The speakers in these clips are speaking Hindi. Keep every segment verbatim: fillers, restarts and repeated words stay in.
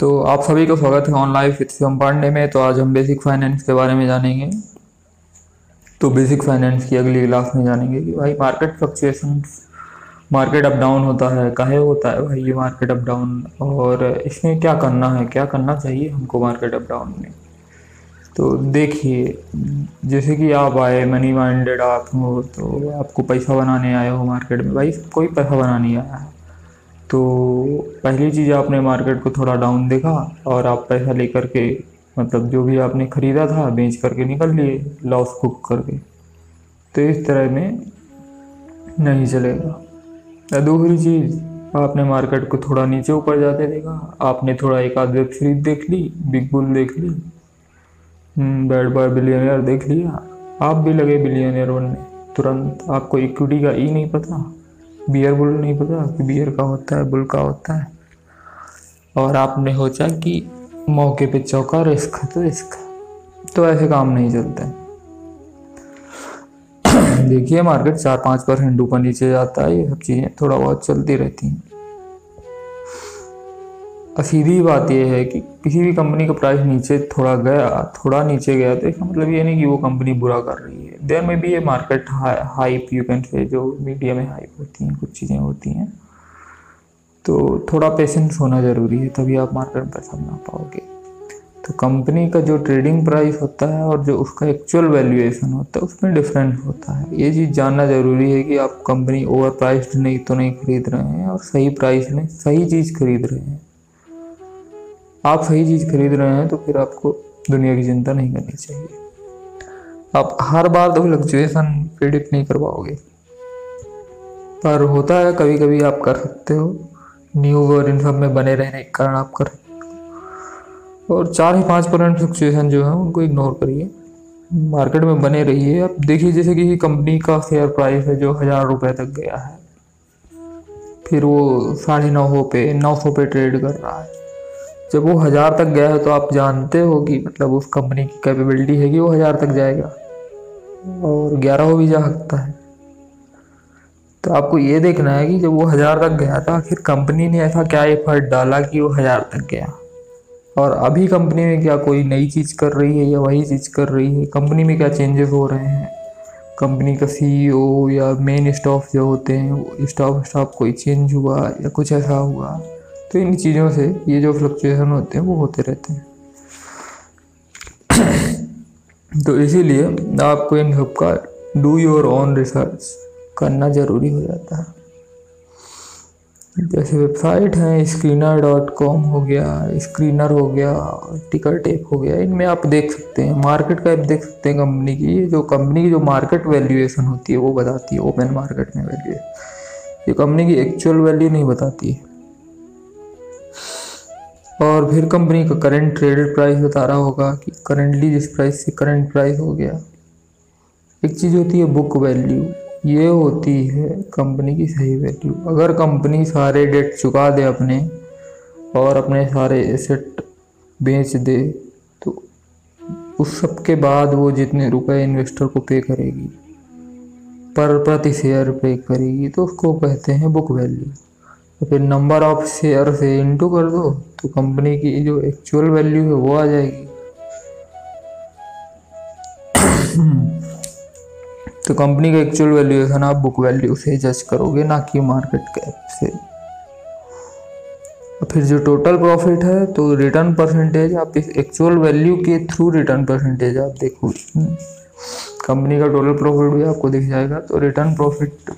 तो आप सभी का स्वागत है on life with Shivam Pandey में। तो आज हम बेसिक फाइनेंस के बारे में जानेंगे। तो बेसिक फाइनेंस की अगली क्लास में जानेंगे कि भाई market fluctuation, market up down होता है, काहे होता है भाई ये मार्केट अप डाउन, और इसमें क्या करना है, क्या करना चाहिए हमको मार्केट अप डाउन में। तो देखिए, जैसे कि आप आए मनी माइंडेड आप हो, तो आपको पैसा बनाने आए हो मार्केट में। भाई कोई पैसा बनाने आया है, तो पहली चीज़ आपने मार्केट को थोड़ा डाउन देखा और आप पैसा लेकर के, मतलब जो भी आपने ख़रीदा था बेच करके निकल लिए लॉस बुक करके, तो इस तरह में नहीं चलेगा। या दूसरी चीज़, आपने मार्केट को थोड़ा नीचे ऊपर जाते देखा, आपने थोड़ा एक आध वेब सीरीज देख ली, बिग बुल देख ली, बैड बॉय बिलियनियर देख लिया, आप भी लगे बिलियनियर बनने। तुरंत आपको इक्विटी का ई नहीं पता, बियर बुल नहीं पता कि बियर का होता है, बुल का होता है, और आपने सोचा कि मौके पे चौका, रिस्क तो रिस्क। तो ऐसे काम नहीं चलते हैं। देखिए, मार्केट चार पाँच परसेंट ऊपर नीचे जाता है, ये सब चीज़ें थोड़ा बहुत चलती रहती हैं। सीधी बात यह है कि किसी भी कंपनी का प्राइस नीचे थोड़ा गया, थोड़ा नीचे गया, तो इसका मतलब ये नहीं कि वो कंपनी बुरा कर रही है। देयर में भी ये market hype you can say, जो मीडिया में हाइप होती हैं, कुछ चीज़ें होती हैं, तो थोड़ा पेशेंस होना ज़रूरी है, तभी आप मार्केट में पैसा बना पाओगे। तो कंपनी का जो ट्रेडिंग प्राइस होता है और जो उसका एक्चुअल वैल्यूएशन होता है, उसमें डिफरेंस होता है। ये चीज़ जानना ज़रूरी है कि आप कंपनी ओवर प्राइस्ड नहीं तो नहीं खरीद रहे हैं, और सही प्राइस में सही चीज़ खरीद रहे हैं। आप सही चीज़ खरीद रहे हैं तो फिर आपको दुनिया की चिंता नहीं करनी चाहिए। आप हर बार तो फ्लक्चुएशन प्रेडिक्ट नहीं कर पाओगे, पर होता है कभी कभी आप कर सकते हो। न्यूज़ और इन सब में बने रहने के कारण आप कर, और चार ही पाँच परसेंट फ्लक्चुएशन जो है उनको इग्नोर करिए, मार्केट में बने रहिए। आप देखिए, जैसे किसी कंपनी का शेयर प्राइस है जो हज़ार रुपये तक गया है, फिर वो साढ़े नौ सौ पे नौ सौ पे ट्रेड कर रहा है। जब वो हज़ार तक गया है तो आप जानते हो कि मतलब उस कंपनी की कैपेबिलिटी है कि वो हज़ार तक जाएगा, और ग्यारह हो भी जा सकता है। तो आपको ये देखना है कि जब वो हज़ार तक गया था, आखिर कंपनी ने ऐसा क्या एफर्ट डाला कि वो हज़ार तक गया, और अभी कंपनी में क्या कोई नई चीज़ कर रही है या वही चीज़ कर रही है, कंपनी में क्या चेंजेस हो रहे हैं, कंपनी का सीईओ या मेन स्टाफ जो होते हैं वो स्टाफ स्टाफ कोई चेंज हुआ या कुछ ऐसा हुआ। तो इन चीज़ों से ये जो फ्लक्चुएशन होते हैं वो होते रहते हैं। तो इसीलिए आपको इन सब का डू योर ओन रिसर्च करना ज़रूरी हो जाता है। जैसे वेबसाइट हैं, स्क्रीनर डॉट कॉम हो गया, स्क्रीनर हो गया, टिकर टेप हो गया, इनमें आप देख सकते हैं मार्केट कैप, देख सकते हैं कंपनी की, जो कंपनी की जो मार्केट वैल्यूएशन होती है वो बताती है ओपन मार्केट में वैल्यू, ये कंपनी की एक्चुअल वैल्यू नहीं बताती है। और फिर कंपनी का करंट ट्रेडेड प्राइस बता रहा होगा कि करंटली जिस प्राइस से करंट प्राइस हो गया। एक चीज़ होती है बुक वैल्यू, ये होती है कंपनी की सही वैल्यू। अगर कंपनी सारे डेट चुका दे अपने और अपने सारे एसेट बेच दे, तो उस सब के बाद वो जितने रुपए इन्वेस्टर को पे करेगी, पर प्रति शेयर पे करेगी, तो उसको कहते हैं बुक वैल्यू। तो फिर नंबर ऑफ शेयर से इंटू कर दो तो कंपनी की जो एक्चुअल वैल्यू है वो आ जाएगी। तो कंपनी का एक्चुअल वैल्यूएशन आप बुक वैल्यू से जज करोगे, ना कि मार्केट कैप से। फिर जो टोटल प्रॉफिट है, तो रिटर्न परसेंटेज आप इस एक्चुअल वैल्यू के थ्रू रिटर्न परसेंटेज आप देखो। कंपनी का टोटल प्रॉफिट भी आपको दिख जाएगा, तो रिटर्न प्रॉफिट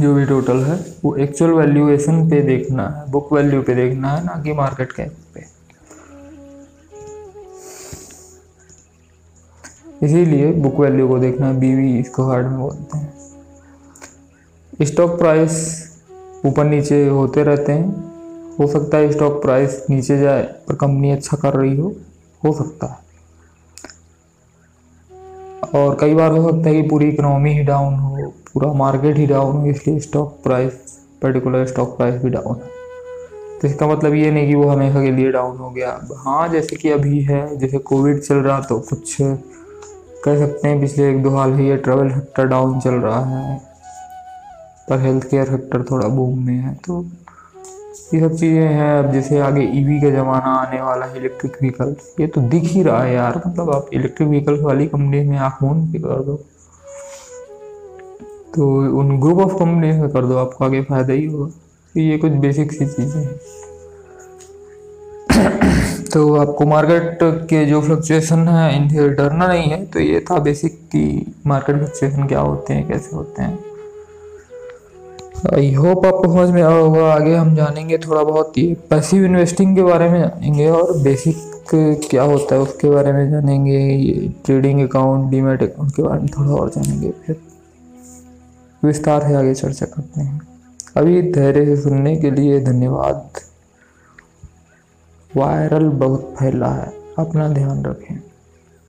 जो भी टोटल है वो एक्चुअल वैल्यूएशन पे देखना है, बुक वैल्यू पे देखना है, ना कि मार्केट कैप पे। इसीलिए बुक वैल्यू को देखना, बीवी इसको हार्ड में बोलते हैं। स्टॉक प्राइस ऊपर नीचे होते रहते हैं, हो सकता है स्टॉक प्राइस नीचे जाए पर कंपनी अच्छा कर रही हो हो सकता है। और कई बार हो सकता है कि पूरी इकोनॉमी ही डाउन हो, पूरा मार्केट ही डाउन हो, इसलिए stock price, particular stock price भी डाउन है। तो इसका मतलब ये नहीं कि वो हमेशा के लिए डाउन हो गया। हाँ, जैसे कि अभी है, जैसे कोविड चल रहा, तो कुछ कह सकते हैं पिछले एक दो हाल ही ये ट्रैवल सेक्टर डाउन चल रहा है, पर हेल्थ केयर सेक्टर थोड़ा बूम में है। तो ये सब चीज़ें हैं। अब जैसे आगे ईवी का ज़माना आने वाला है, इलेक्ट्रिक व्हीकल्स, ये तो दिख ही रहा है यार। मतलब आप इलेक्ट्रिक व्हीकल्स वाली कंपनी में आँख मूंद के कर दो तो उन ग्रुप ऑफ कंपनी में कर दो, आपको आगे फ़ायदा ही होगा। तो ये कुछ बेसिक सी चीज़ें हैं। तो आपको मार्केट के जो फ्लक्चुएसन है इनसे डरना नहीं है। तो ये था बेसिक कि मार्केट फ्लक्चुएसन क्या होते हैं, कैसे होते हैं। आई होप आपको समझ में आया होगा। आगे हम जानेंगे थोड़ा बहुत ये पैसिव इन्वेस्टिंग के बारे में जानेंगे और बेसिक क्या होता है उसके बारे में जानेंगे। ये ट्रेडिंग अकाउंट, डीमैट अकाउंट के बारे में थोड़ा और जानेंगे, फिर विस्तार से आगे चर्चा करते हैं। अभी धैर्य से सुनने के लिए धन्यवाद। वायरल बहुत फैला है, अपना ध्यान रखें।